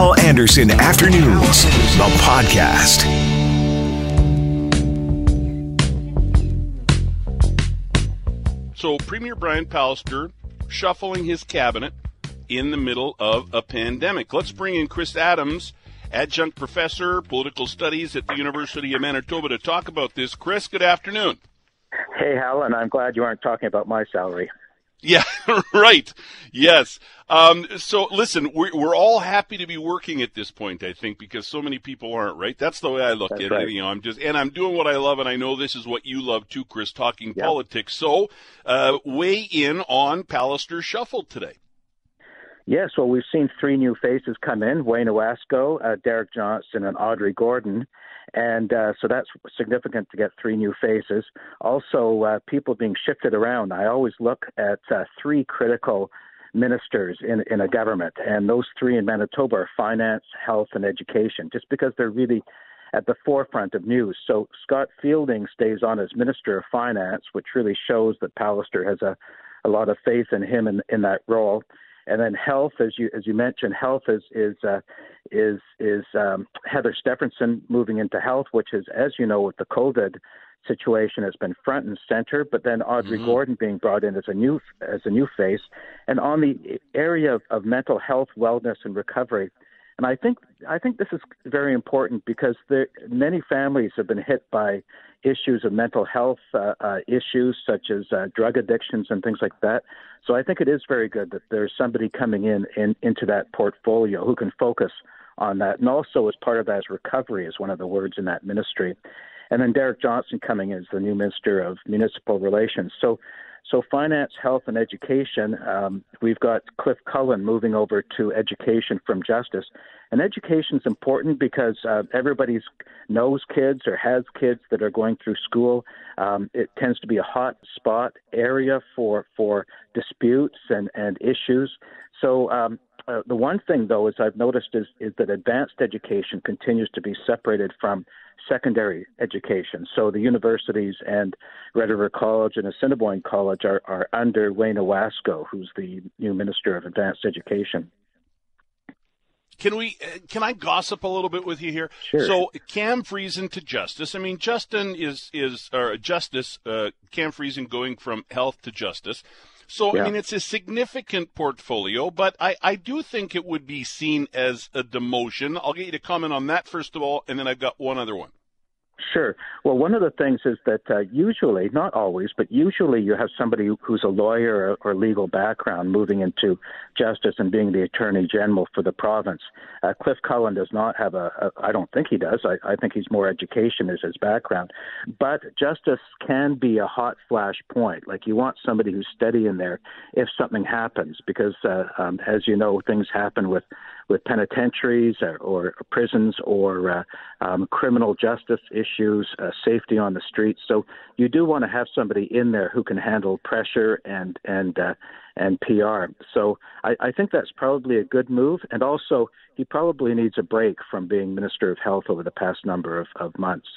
Al Anderson Afternoons, the podcast. So Premier Brian Pallister shuffling his cabinet in the middle of a pandemic. Let's bring in Chris Adams, adjunct professor, political studies at the University of Manitoba, to talk about this. Chris, good afternoon. Hey, Hal, and I'm glad you aren't talking about my salary. Yeah, right. Yes. So, listen, we're all happy to be working at this point, I think, because so many people aren't, right? That's the way I look at it. You know, I'm doing what I love, and I know this is what you love too, Chris, talking politics. So, weigh in on Pallister's shuffle today. Yes, well, we've seen three new faces come in, Wayne Ewasko, Derek Johnson, and Audrey Gordon. And so that's significant to get three new faces. Also, people being shifted around. I always look at three critical ministers in a government. And those three in Manitoba are finance, health, and education, just because they're really at the forefront of news. So Scott Fielding stays on as Minister of Finance, which really shows that Pallister has a lot of faith in him in that role. And then health, as you mentioned, health is Heather Stefanson moving into health, which is, as you know, with the COVID situation, has been front and center. But then Audrey Gordon being brought in as a new face, and on the area of mental health, wellness, and recovery. And I think this is very important because many families have been hit by issues of mental health issues such as drug addictions and things like that. So I think it is very good that there's somebody coming into that portfolio who can focus on that. And also as part of that is recovery is one of the words in that ministry. And then Derek Johnson coming in as the new Minister of Municipal Relations. So finance, health, and education, we've got Cliff Cullen moving over to education from justice. And education's important because everybody knows kids or has kids that are going through school. It tends to be a hot spot area for disputes and issues. So the one thing, though, as I've noticed is that advanced education continues to be separated from secondary education. So the universities and Red River College and Assiniboine College are under Wayne Ewasko, who's the new Minister of Advanced Education. Can I gossip a little bit with you here? Sure. So Cam Friesen to justice. I mean, Cam Friesen going from health to justice. So, yeah. I mean, it's a significant portfolio, but I do think it would be seen as a demotion. I'll get you to comment on that first of all, and then I've got one other one. Sure. Well, one of the things is that usually, not always, but usually you have somebody who's a lawyer or legal background moving into justice and being the Attorney General for the province. Cliff Cullen does not have I don't think he does. I think he's more education is his background. But justice can be a hot flash point. Like you want somebody who's steady in there if something happens, because as you know, things happen with penitentiaries or prisons or criminal justice issues, safety on the streets. So you do want to have somebody in there who can handle pressure and PR. So I think that's probably a good move. And also, he probably needs a break from being Minister of Health over the past number of months.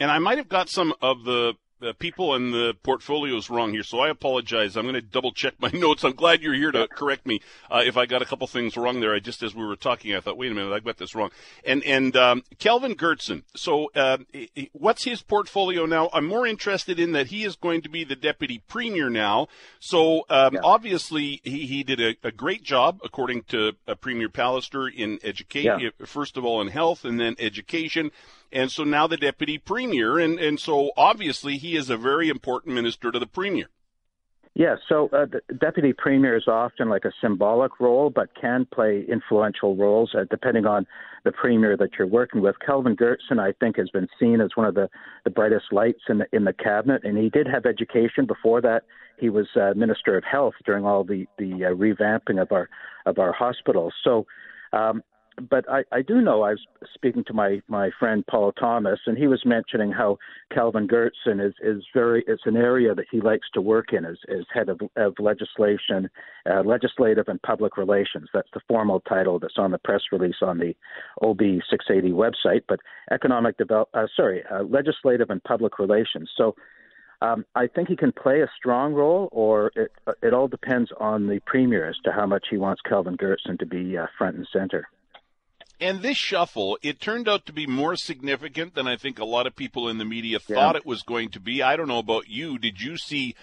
And I might have got some of the people and the portfolios wrong here, so I apologize. I'm going to double-check my notes. I'm glad you're here to correct me if I got a couple things wrong there. I just, as we were talking, I thought, wait a minute, I got this wrong. And Kelvin Goertzen, so what's his portfolio now? I'm more interested in that he is going to be the deputy premier now. So obviously he did a great job, according to Premier Pallister, in education, first of all in health and then education. And so now the deputy premier, and so obviously he is a very important minister to the premier. Yeah, so the deputy premier is often like a symbolic role, but can play influential roles depending on the premier that you're working with. Kelvin Goertzen, I think, has been seen as one of the brightest lights in the cabinet, and he did have education before that. He was Minister of Health during all the revamping of our hospitals. So. But I do know, I was speaking to my friend Paul Thomas, and he was mentioning how Kelvin Goertzen it's an area that he likes to work in as head of legislation, legislative and public relations. That's the formal title that's on the press release on the OB 680 website, but legislative and public relations. So I think he can play a strong role, or it all depends on the premier as to how much he wants Kelvin Goertzen to be front and center. And this shuffle, it turned out to be more significant than I think a lot of people in the media thought it was going to be. I don't know about you. Did you see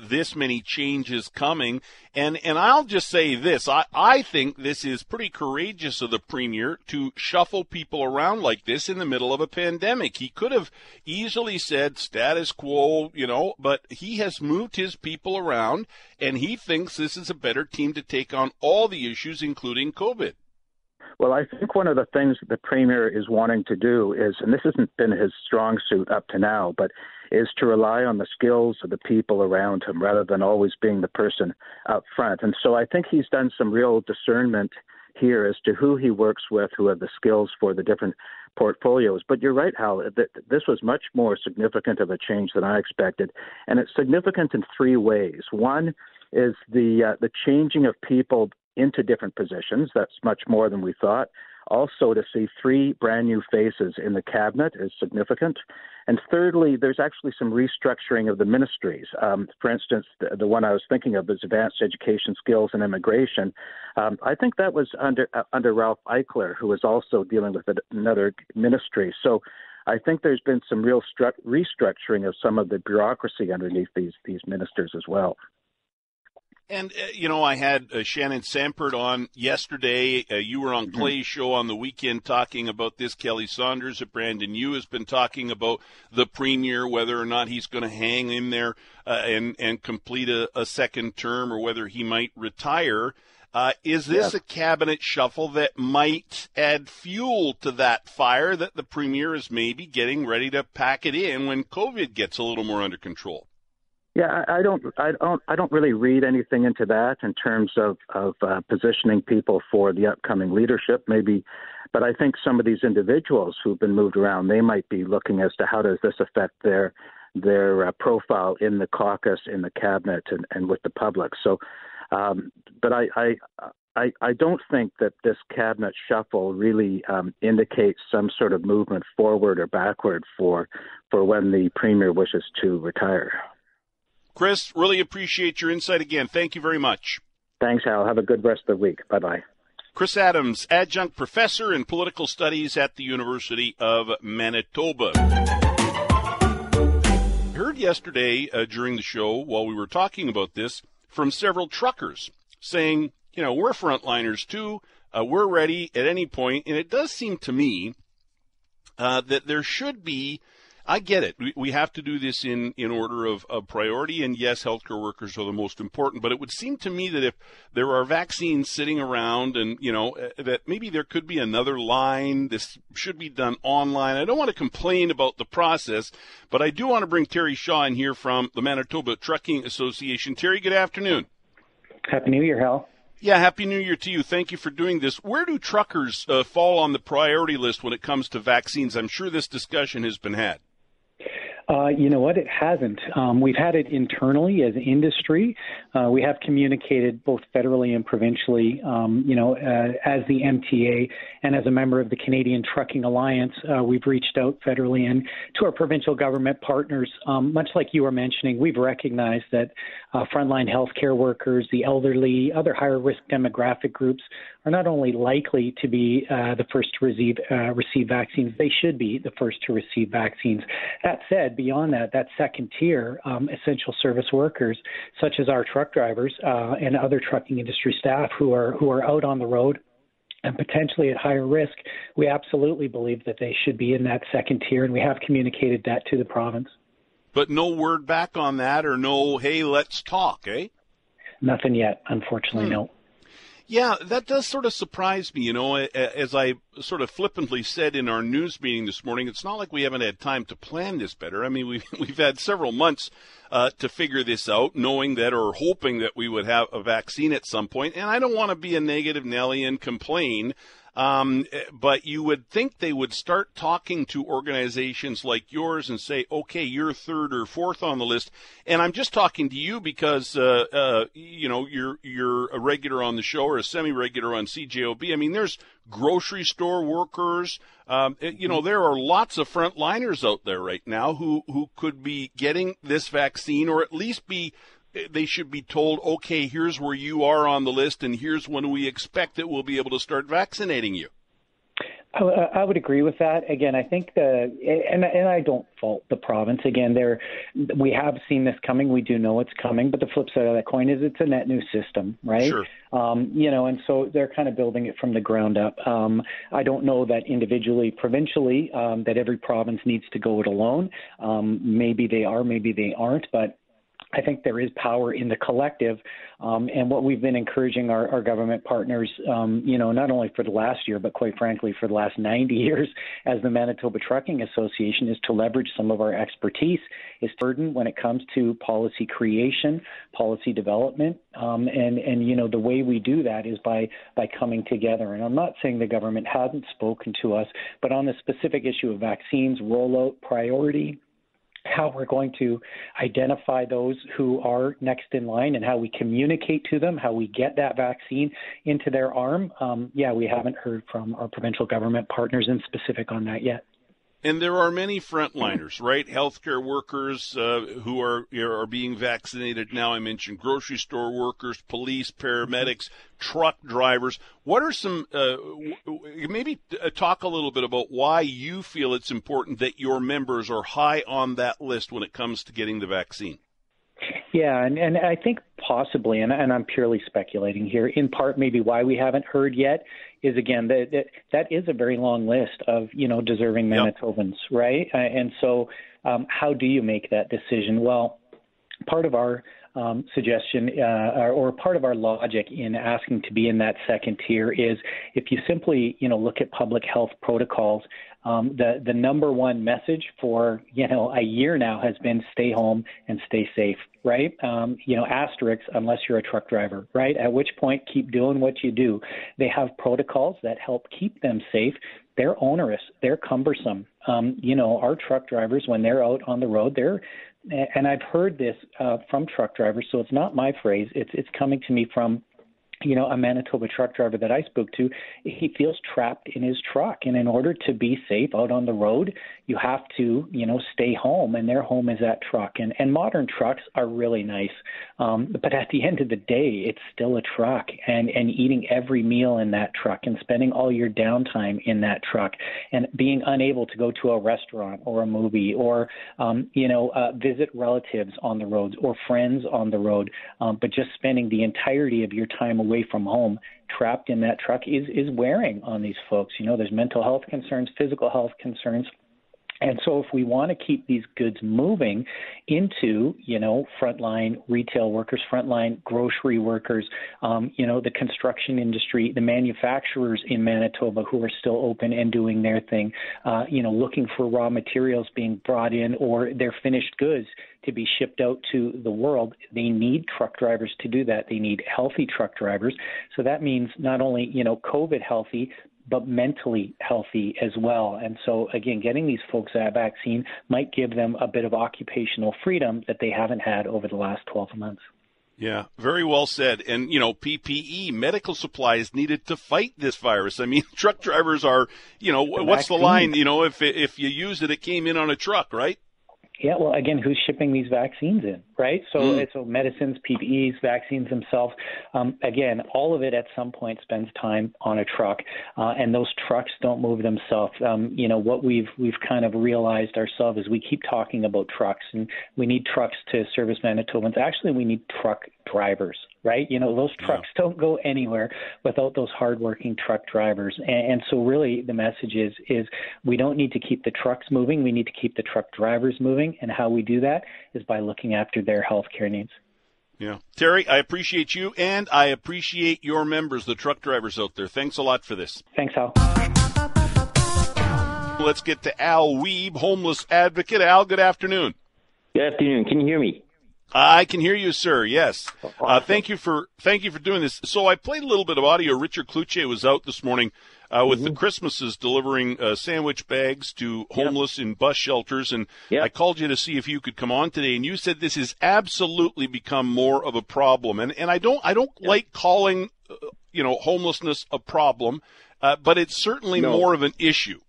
this many changes coming? And I'll just say this. I think this is pretty courageous of the premier to shuffle people around like this in the middle of a pandemic. He could have easily said status quo, but he has moved his people around, and he thinks this is a better team to take on all the issues, including COVID. Well, I think one of the things the premier is wanting to do is, and this hasn't been his strong suit up to now, but is to rely on the skills of the people around him rather than always being the person up front. And so I think he's done some real discernment here as to who he works with, who have the skills for the different portfolios. But you're right, Hal, this was much more significant of a change than I expected. And it's significant in three ways. One is the changing of people into different positions. That's much more than we thought. Also, to see three brand new faces in the cabinet is significant. And thirdly, there's actually some restructuring of the ministries. For instance, the one I was thinking of is Advanced Education, Skills, and Immigration. I think that was under Ralph Eichler, who was also dealing with another ministry. So I think there's been some real restructuring of some of the bureaucracy underneath these ministers as well. And, I had Shannon Sampert on yesterday. You were on Clay's show on the weekend talking about this. Kelly Saunders at Brandon U has been talking about the premier, whether or not he's going to hang in there and complete a second term, or whether he might retire. Is this a cabinet shuffle that might add fuel to that fire that the premier is maybe getting ready to pack it in when COVID gets a little more under control? Yeah, I don't really read anything into that in terms of positioning people for the upcoming leadership, maybe. But I think some of these individuals who've been moved around, they might be looking as to how does this affect their profile in the caucus, in the cabinet, and with the public. So, but I don't think that this cabinet shuffle really indicates some sort of movement forward or backward for when the premier wishes to retire. Chris, really appreciate your insight again. Thank you very much. Thanks, Hal. Have a good rest of the week. Bye-bye. Chris Adams, adjunct professor in political studies at the University of Manitoba. I heard yesterday during the show, while we were talking about this, from several truckers saying, we're frontliners too. We're ready at any point. And it does seem to me that there should be, I get it. We have to do this in order of priority, and yes, healthcare workers are the most important. But it would seem to me that if there are vaccines sitting around, and that maybe there could be another line. This should be done online. I don't want to complain about the process, but I do want to bring Terry Shaw in here from the Manitoba Trucking Association. Terry, good afternoon. Happy New Year, Hal. Yeah, Happy New Year to you. Thank you for doing this. Where do truckers fall on the priority list when it comes to vaccines? I'm sure this discussion has been had. You know what? It hasn't. We've had it internally as industry. We have communicated both federally and provincially, as the MTA and as a member of the Canadian Trucking Alliance. We've reached out federally and to our provincial government partners. Much like you were mentioning, we've recognized that frontline healthcare workers, the elderly, other higher risk demographic groups are not only likely to be the first to receive vaccines, they should be the first to receive vaccines. That said, beyond that second tier, essential service workers, such as our truck drivers and other trucking industry staff who are out on the road and potentially at higher risk, we absolutely believe that they should be in that second tier, and we have communicated that to the province. But no word back on that, or no, hey, let's talk, eh? Nothing yet, unfortunately, no. Yeah, that does sort of surprise me, as I sort of flippantly said in our news meeting this morning, it's not like we haven't had time to plan this better. I mean, we've had several months to figure this out, knowing that or hoping that we would have a vaccine at some point. And I don't want to be a negative Nelly and complain, But you would think they would start talking to organizations like yours and say, okay, you're third or fourth on the list. And I'm just talking to you because, you know, you're a regular on the show or a semi-regular on CJOB. I mean, there's grocery store workers. You know, there are lots of frontliners out there right now who could be getting this vaccine, or at least be, they should be told, okay, here's where you are on the list, and here's when we expect that we'll be able to start vaccinating you. I would agree with that. Again, I think and I don't fault the province. Again, we have seen this coming. We do know it's coming. But the flip side of that coin is it's a net new system, right? Sure. You know, and so they're kind of building it from the ground up. I don't know that individually, provincially, that every province needs to go it alone. Maybe they are, maybe they aren't, but I think there is power in the collective, and what we've been encouraging our government partners, you know, not only for the last year, but quite frankly for the last 90 years as the Manitoba Trucking Association, is to leverage some of our expertise, is burden when it comes to policy creation, policy development, and you know, the way we do that is by coming together. And I'm not saying the government hasn't spoken to us, but on the specific issue of vaccines, rollout, priority, how we're going to identify those who are next in line and how we communicate to them, how we get that vaccine into their arm. Yeah, we haven't heard from our provincial government partners in specific on that yet. And there are many frontliners, right? Healthcare workers who are being vaccinated now. I mentioned grocery store workers, police, paramedics, truck drivers. What are some maybe talk a little bit about why you feel it's important that your members are high on that list when it comes to getting the vaccine? Yeah, and I think possibly, and I'm purely speculating here, in part maybe why we haven't heard yet is, again, that is a very long list of, you know, deserving Manitobans, yep, right? And so how do you make that decision? Well, part of our suggestion or part of our logic in asking to be in that second tier is, if you simply, you know, look at public health protocols, the number one message for, you know, a year now has been stay home and stay safe, right? You know, asterisks, unless you're a truck driver, right? At which point, keep doing what you do. They have protocols that help keep them safe. They're onerous. They're cumbersome. You know, our truck drivers, when they're out on the road, and I've heard this from truck drivers, so it's not my phrase. It's coming to me from, you know, a Manitoba truck driver that I spoke to. He feels trapped in his truck, and in order to be safe out on the road, you have to, you know, stay home, and their home is that truck. And modern trucks are really nice, but at the end of the day, it's still a truck, and eating every meal in that truck and spending all your downtime in that truck and being unable to go to a restaurant or a movie or, you know, visit relatives on the roads or friends on the road, but just spending the entirety of your time away from home, trapped in that truck, is wearing on these folks. You know, there's mental health concerns, physical health concerns. And so if we want to keep these goods moving into, you know, frontline retail workers, frontline grocery workers, you know, the construction industry, the manufacturers in Manitoba who are still open and doing their thing, you know, looking for raw materials being brought in or their finished goods to be shipped out to the world, they need truck drivers to do that. They need healthy truck drivers. So that means not only, you know, COVID healthy, but mentally healthy as well. And so, again, getting these folks that vaccine might give them a bit of occupational freedom that they haven't had over the last 12 months. Yeah, very well said. And, you know, PPE, medical supplies needed to fight this virus. I mean, truck drivers are, you know, what's the line? You know, if you use it, it came in on a truck, right? Yeah, well, again, who's shipping these vaccines in, right? So it's medicines, PPEs, vaccines themselves. Again, all of it at some point spends time on a truck, and those trucks don't move themselves. You know, what we've kind of realized ourselves is we keep talking about trucks, and we need trucks to service Manitobans. Actually, we need truck drivers, right? You know, those trucks don't go anywhere without those hardworking truck drivers. And so really the message is we don't need to keep the trucks moving. We need to keep the truck drivers moving. And how we do that is by looking after their health care needs. Yeah. Terry, I appreciate you, and I appreciate your members, the truck drivers out there. Thanks a lot for this. Thanks, Al. Let's get to Al Weeb, homeless advocate. Al, good afternoon. Good afternoon. Can you hear me? I can hear you, sir. Yes. Thank you for doing this. So I played a little bit of audio. Richard Kluche was out this morning with the Christmases delivering sandwich bags to homeless in bus shelters. And I called you to see if you could come on today, and you said this has absolutely become more of a problem. And I don't like calling homelessness a problem, but it's certainly more of an issue.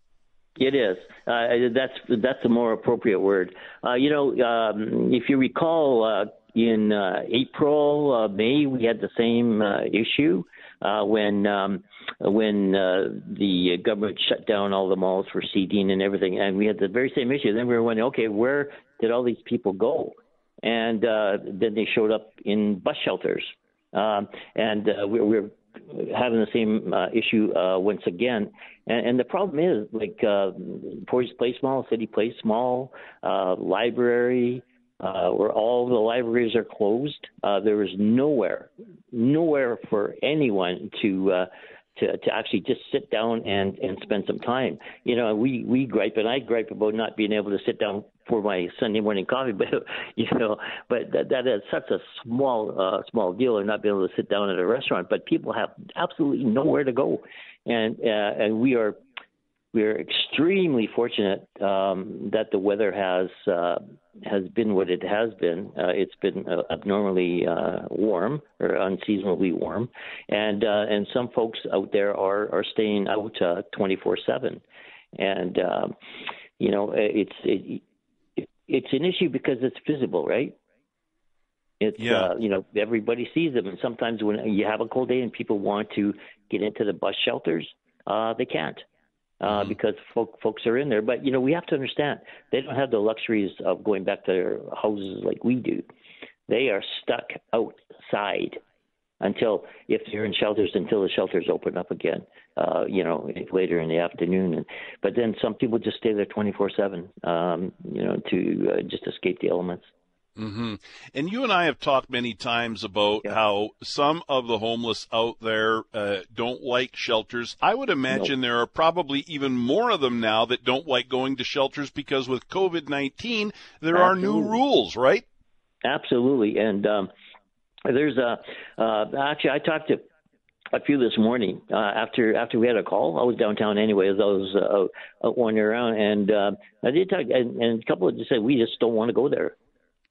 It is. That's a more appropriate word. If you recall, in April, May, we had the same issue when the government shut down all the malls for seeding and everything, and we had the very same issue. Then we were wondering, okay, where did all these people go? And then they showed up in bus shelters, and we're having the same issue once again. And the problem is, Portage Place Mall, City Place Mall, library, where all the libraries are closed. There is nowhere for anyone to actually just sit down and spend some time. We gripe, and I gripe about not being able to sit down for my Sunday morning coffee, but that is such a small deal, and not being able to sit down at a restaurant. But people have absolutely nowhere to go, and we are extremely fortunate that the weather has been what it has been. It's been abnormally warm, or unseasonably warm, and some folks out there are staying out 24/7, and it's an issue because it's visible, right? It's, everybody sees them. And sometimes when you have a cold day and people want to get into the bus shelters, they can't because folks are in there. But, we have to understand, they don't have the luxuries of going back to their houses like we do. They are stuck outside if they're in shelters, until the shelters open up again, later in the afternoon. But then some people just stay there 24/7, to just escape the elements. Mm-hmm. And you and I have talked many times about how some of the homeless out there don't like shelters. I would imagine there are probably even more of them now that don't like going to shelters, because with COVID-19, there are new rules, right? Absolutely. And there's actually, I talked to a few this morning after we had a call. I was downtown anyway, as I was wandering around, and I did talk, and a couple of them said, we just don't want to go there.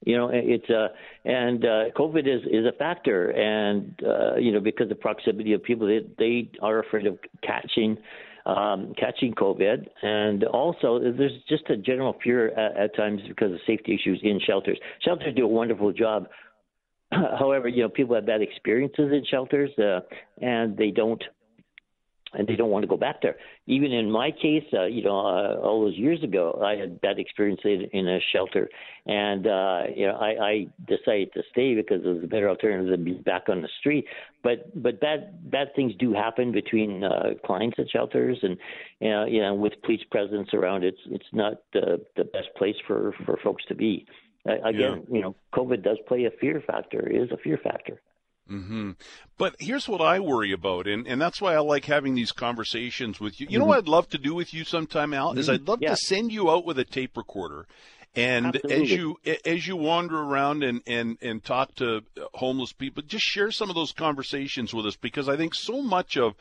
It's COVID is a factor, and because of the proximity of people, they are afraid of catching COVID, and also there's just a general fear at times because of safety issues in shelters. Shelters do a wonderful job. However, people have bad experiences in shelters, and they don't want to go back there. Even in my case, all those years ago, I had bad experience in a shelter, and I decided to stay because it was a better alternative than being back on the street. But bad things do happen between clients at shelters, and with police presence around, it's not the best place for folks to be. Again, COVID does play a fear factor. It is a fear factor. Mm-hmm. But here's what I worry about, and that's why I like having these conversations with you. You know what I'd love to do with you sometime, Al, is I'd love to send you out with a tape recorder. And as you wander around and talk to homeless people, just share some of those conversations with us, because I think so much of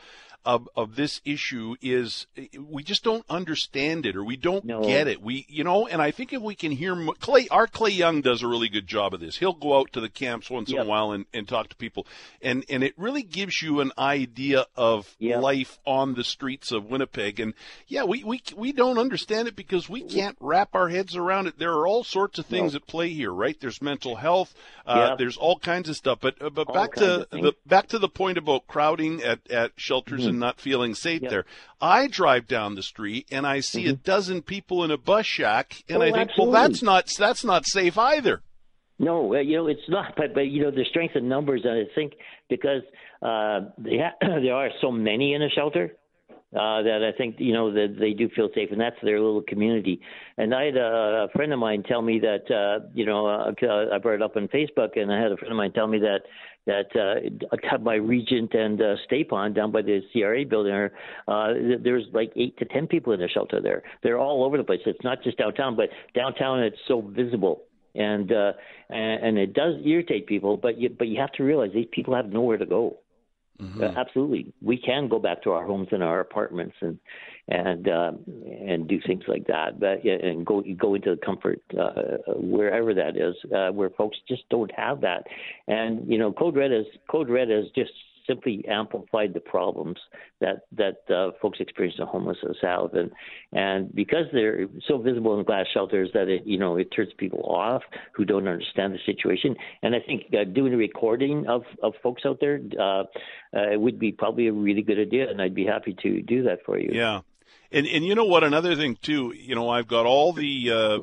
this issue is we just don't understand it, or we don't get it. And I think if we can hear Clay Young does a really good job of this. He'll go out to the camps once in a while and talk to people, and it really gives you an idea of life on the streets of Winnipeg. And we don't understand it because we can't wrap our heads around it. There are all sorts of things at play here, right? There's mental health. There's all kinds of stuff. But back to the point about crowding at shelters and not feeling safe there. I drive down the street and I see a dozen people in a bus shack, and I think, well, that's not safe either. No, it's not. But the strength of numbers, I think, because there are so many in a shelter. That I think, that they do feel safe, and that's their little community. And I had a friend of mine tell me that, I brought it up on Facebook, and I had a friend of mine tell me that my Regent and Stapon down by the CRA building, there's like 8 to 10 people in a shelter there. They're all over the place. It's not just downtown, but downtown it's so visible. And it does irritate people, but you have to realize these people have nowhere to go. Mm-hmm. Absolutely. We can go back to our homes and our apartments and do things like that, but and go into the comfort wherever that is, where folks just don't have that. And, you know, Code Red has just simply amplified the problems that folks experiencing homelessness have. And because they're so visible in glass shelters that it turns people off who don't understand the situation. And I think doing a recording of folks out there, it would be probably a really good idea, and I'd be happy to do that for you. Yeah. And you know what, another thing too, you know, I've got all the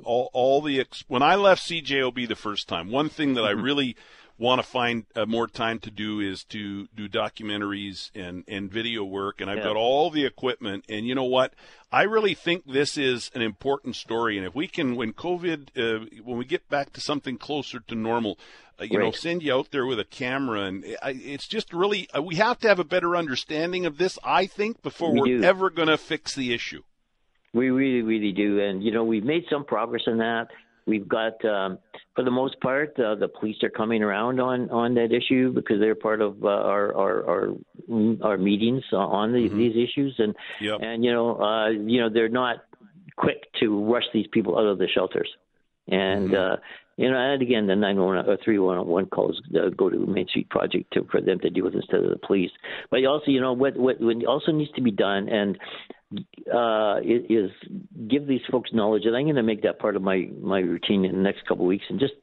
when I left CJOB the first time, one thing that I really want to find more time to do is to do documentaries and video work, and I've got all the equipment. And you know what? I really think this is an important story, and if we can, when we get back to something closer to normal, send you out there with a camera, and it's just really we have to have a better understanding of this, I think, before we're ever going to fix the issue. We really, really do, and you know, we've made some progress in that. We've got, for the most part, the police are coming around on that issue because they're part of our meetings on these issues, and they're not quick to rush these people out of the shelters, and again, the 911 or 311 calls go to Main Street Project for them to deal with instead of the police. But also, you know, what also needs to be done is give these folks knowledge, and I'm going to make that part of my routine in the next couple of weeks, and just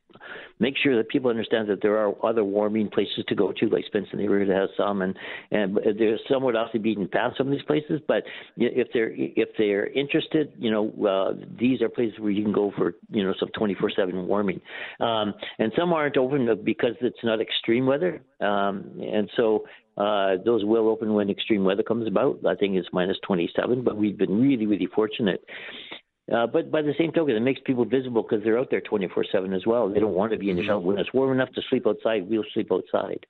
make sure that people understand that there are other warming places to go to, like Spencer neighborhood has some, and they're somewhat off the beaten path, some of these places. But if they're interested, these are places where you can go for some 24/7 warming, and some aren't open because it's not extreme weather, and so. Those will open when extreme weather comes about. I think it's minus 27, but we've been really, really fortunate. But by the same token, it makes people visible because they're out there 24/7 as well. They don't want to be in the shelter. When it's warm enough to sleep outside, we'll sleep outside.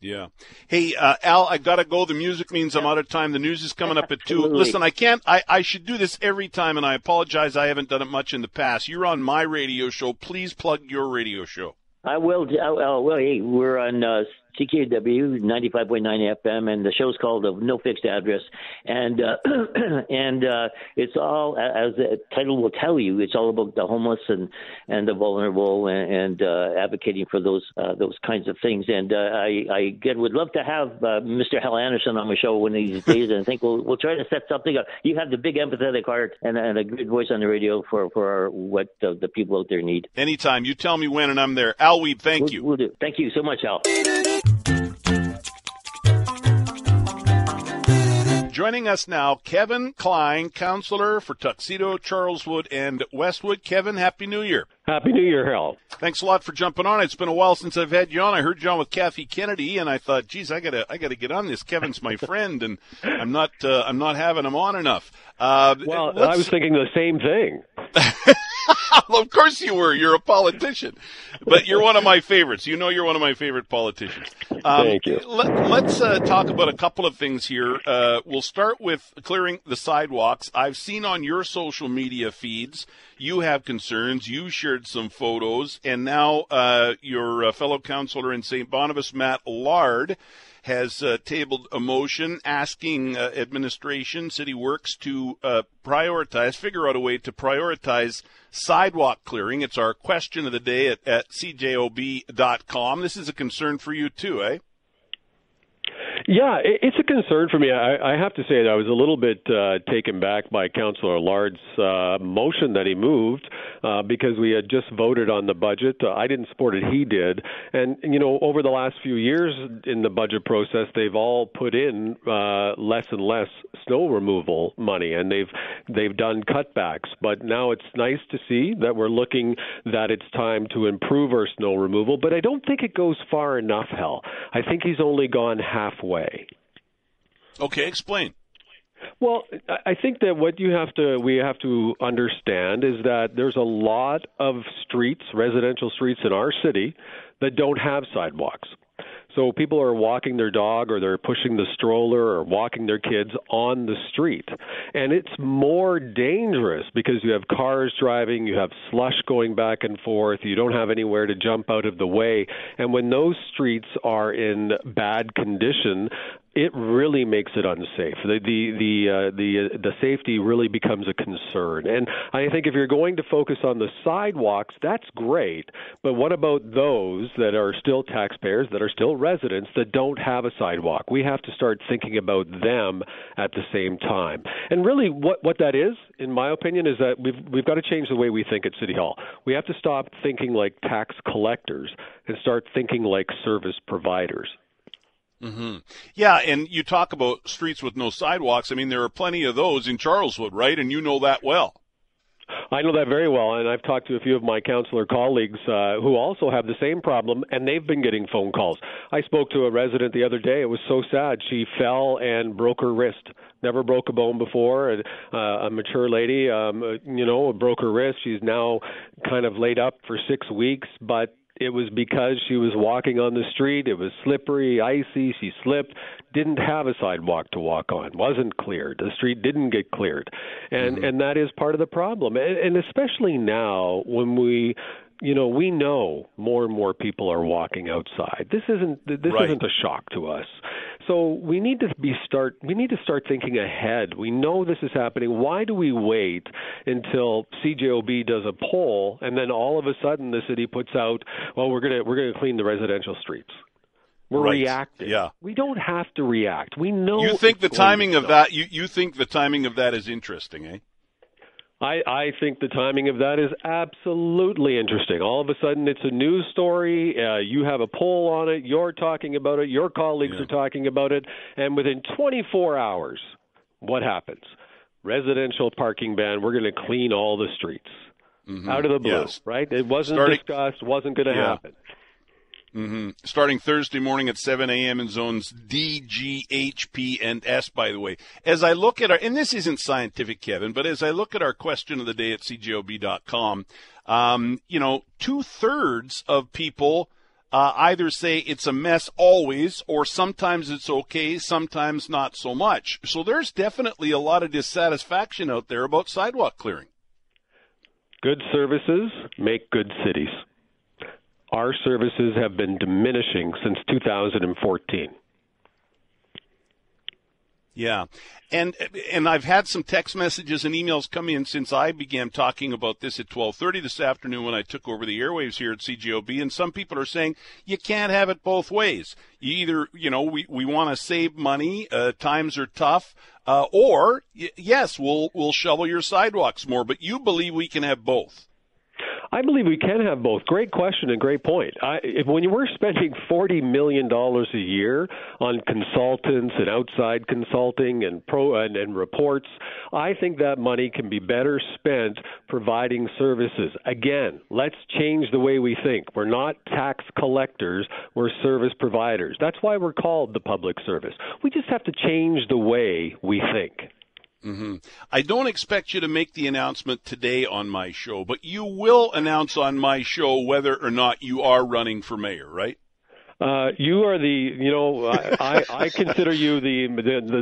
Yeah. Hey, Al, I got to go. The music means I'm out of time. The news is coming up at 2. Listen, I should do this every time, and I apologize. I haven't done it much in the past. You're on my radio show. Please plug your radio show. I will. Well, hey, we're on TKW 95.9 FM, and the show's called No Fixed Address, and it's all, as the title will tell you, it's all about the homeless and the vulnerable and advocating for those kinds of things. And I would love to have Mr. Hal Anderson on my show one of these days, and I think we'll try to set something up. You have the big empathetic heart and a good voice on the radio for what the people out there need. Anytime, you tell me when, and I'm there. Al Weeb, thank you. We'll do. Thank you so much, Al. Joining us now, Kevin Klein, counselor for Tuxedo, Charleswood, and Westwood. Kevin, Happy New Year. Happy New Year, Hal. Thanks a lot for jumping on. It's been a while since I've had you on. I heard you on with Kathy Kennedy, and I thought, geez, I gotta get on this. Kevin's my friend, and I'm not having him on enough. Well, I was thinking the same thing. Well, of course you were. You're a politician, but you're one of my favorites. You're one of my favorite politicians. Thank you. Let's talk about a couple of things here. We'll start with clearing the sidewalks. I've seen on your social media feeds you have concerns. You shared some photos, and now your fellow counselor in St. Bonavus, Matt Allard, has tabled a motion asking administration, City Works, to figure out a way to prioritize sidewalk clearing. It's our question of the day at cjob.com. This is a concern for you too, eh? Yeah, it's a concern for me. I have to say that I was a little bit taken back by Councillor Lard's motion that he moved because we had just voted on the budget. I didn't support it. He did. And, over the last few years in the budget process, they've all put in less and less snow removal money, and they've done cutbacks. But now it's nice to see that we're looking that it's time to improve our snow removal. But I don't think it goes far enough, Hal. I think he's only gone halfway. Okay, explain. Well, I think that we have to understand is that there's a lot of streets, residential streets in our city that don't have sidewalks. So people are walking their dog or they're pushing the stroller or walking their kids on the street. And it's more dangerous because you have cars driving, you have slush going back and forth, you don't have anywhere to jump out of the way. And when those streets are in bad condition, it really makes it unsafe. The safety really becomes a concern. And I think if you're going to focus on the sidewalks, that's great. But what about those that are still taxpayers, that are still residents, that don't have a sidewalk? We have to start thinking about them at the same time. And really what that is, in my opinion, is that we've got to change the way we think at City Hall. We have to stop thinking like tax collectors and start thinking like service providers. Mm-hmm. Yeah, and you talk about streets with no sidewalks. I mean, there are plenty of those in Charleswood, right? And you know that well. I know that very well, and I've talked to a few of my councillor colleagues who also have the same problem, and they've been getting phone calls. I spoke to a resident the other day. It was so sad. She fell and broke her wrist. Never broke a bone before, and a mature lady, broke her wrist. She's now kind of laid up for 6 weeks, but it was because she was walking on the street. It was slippery, icy. She slipped, didn't have a sidewalk to walk on, wasn't cleared. The street didn't get cleared. And that is part of the problem. And especially now when we know more and more people are walking outside. This isn't a shock to us. So we need to start thinking ahead. We know this is happening. Why do we wait until CJOB does a poll and then all of a sudden the city puts out, well, we're going to clean the residential streets? We're reacting. Yeah. We don't have to react. We know. You think the timing of that you think the timing of that is interesting, eh? I think the timing of that is absolutely interesting. All of a sudden, it's a news story. You have a poll on it. You're talking about it. Your colleagues are talking about it. And within 24 hours, what happens? Residential parking ban. We're going to clean all the streets. Mm-hmm. Out of the blue, right? It wasn't discussed. Wasn't going to happen. Mm-hmm. Starting Thursday morning at 7 a.m. in zones D, G, H, P, and S, by the way. As I look at our, and this isn't scientific, Kevin, but as I look at our question of the day at cgob.com, 2/3 of people either say it's a mess always or sometimes it's okay, sometimes not so much. So there's definitely a lot of dissatisfaction out there about sidewalk clearing. Good services make good cities. Our services have been diminishing since 2014. Yeah, and I've had some text messages and emails come in since I began talking about this at 12:30 this afternoon when I took over the airwaves here at CGOB, and some people are saying you can't have it both ways. You either, we want to save money, times are tough, or, yes, we'll shovel your sidewalks more, but you believe we can have both. I believe we can have both. Great question and great point. When we're spending $40 million a year on consultants and outside consulting and reports, I think that money can be better spent providing services. Again, let's change the way we think. We're not tax collectors. We're service providers. That's why we're called the public service. We just have to change the way we think. Mm-hmm. I don't expect you to make the announcement today on my show, but you will announce on my show whether or not you are running for mayor, right? You are I consider you the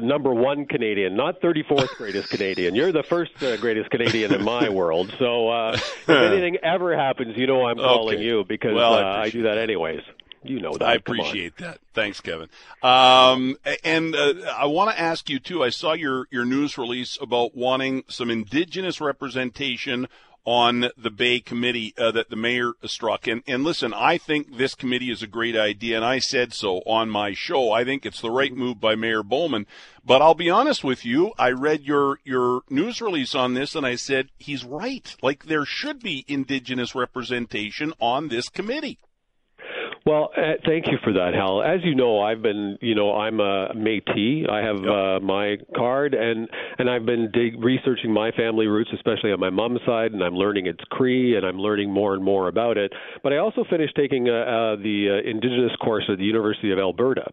number one Canadian, not 34th greatest Canadian. You're the first greatest Canadian in my world. So if anything ever happens, I'm calling you because I do that anyways. You know that. I appreciate that. Thanks, Kevin. And I want to ask you, too, I saw your news release about wanting some Indigenous representation on the Bay Committee that the mayor struck. And listen, I think this committee is a great idea, and I said so on my show. I think it's the right move by Mayor Bowman. But I'll be honest with you, I read your news release on this, and I said, he's right. Like, there should be Indigenous representation on this committee. Well, thank you for that, Hal. As you know, I've been, I'm a Métis. I have my card, and I've been researching my family roots, especially on my mom's side, and I'm learning it's Cree, and I'm learning more and more about it. But I also finished taking the Indigenous course at the University of Alberta,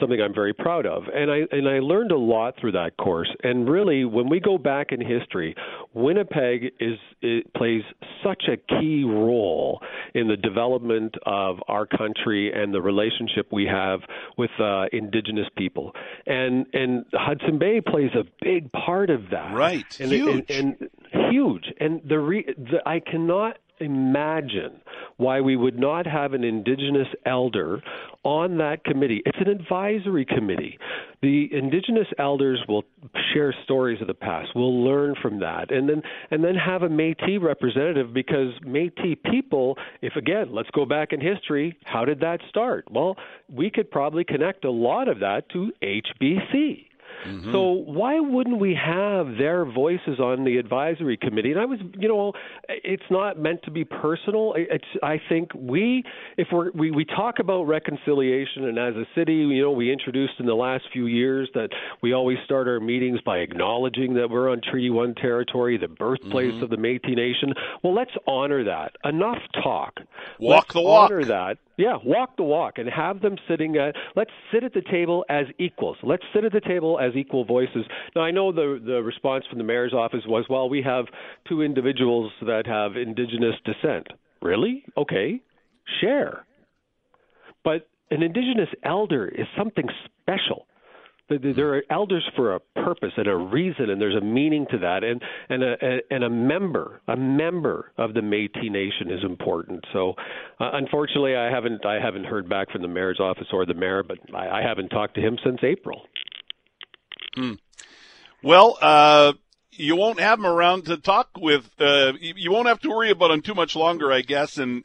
something I'm very proud of. And I learned a lot through that course. And really, when we go back in history, Winnipeg plays such a key role in the development of our country and the relationship we have with Indigenous people, and Hudson Bay plays a big part of that. Right, and huge, and huge. And I cannot imagine why we would not have an Indigenous elder on that committee. It's an advisory committee. The Indigenous elders will share stories of the past. We'll learn from that, and then have a Métis representative, because Métis people, if again, let's go back in history, how did that start? Well, we could probably connect a lot of that to HBC. Mm-hmm. So why wouldn't we have their voices on the advisory committee? And it's not meant to be personal. I think if we talk about reconciliation, and as a city, we introduced in the last few years that we always start our meetings by acknowledging that we're on Treaty 1 territory, the birthplace mm-hmm. of the Métis Nation. Well, let's honor that. Enough talk. Walk the walk. Honor that. Yeah, walk the walk, and have them let's sit at the table as equals. Let's sit at the table as equal voices. Now, I know the response from the mayor's office was, well, we have two individuals that have Indigenous descent. Really? Okay, share. But an Indigenous elder is something special. There are elders for a purpose and a reason, and there's a meaning to that. And a member of the Métis Nation is important. So, unfortunately, I haven't heard back from the mayor's office or the mayor, but I haven't talked to him since April. Hmm. Well, you won't have him around to talk with. You won't have to worry about him too much longer, I guess. Let's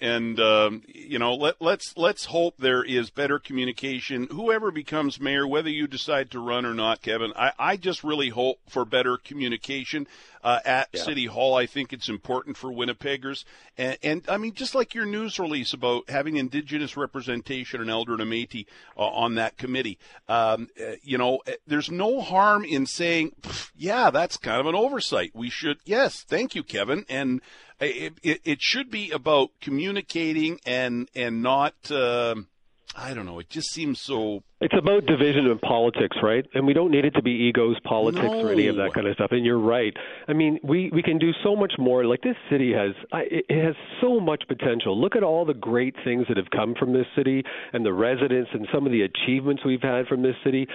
hope there is better communication. Whoever becomes mayor, whether you decide to run or not, Kevin, I just really hope for better communication at City Hall. I think it's important for Winnipeggers, and I mean, just like your news release about having Indigenous representation, an elder and a Métis on that committee. There's no harm in saying, yeah, that's kind of an oversight. We should, yes, thank you, Kevin, and it should be about communicating and not. I don't know. It just seems so. It's about division in politics, right? And we don't need it to be egos, politics, or any of that kind of stuff. And you're right. I mean, we can do so much more. Like, this city has so much potential. Look at all the great things that have come from this city and the residents and some of the achievements we've had from this city.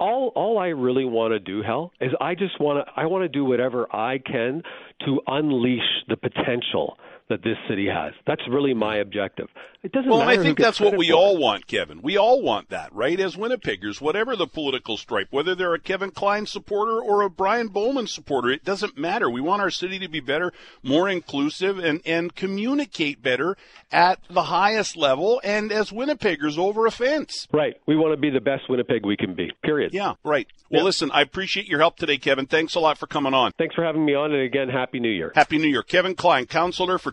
All I really want to do, Hal, is I want to do whatever I can to unleash the potential that this city has. That's really my objective. It doesn't matter. Well, I think that's what we all want, Kevin. We all want that, right? As Winnipeggers, whatever the political stripe, whether they're a Kevin Klein supporter or a Brian Bowman supporter, it doesn't matter. We want our city to be better, more inclusive, and communicate better at the highest level and as Winnipeggers over a fence. Right. We want to be the best Winnipeg we can be, period. Yeah, right. Well, listen, I appreciate your help today, Kevin. Thanks a lot for coming on. Thanks for having me on, and again, Happy New Year. Happy New Year. Kevin Klein, Councillor for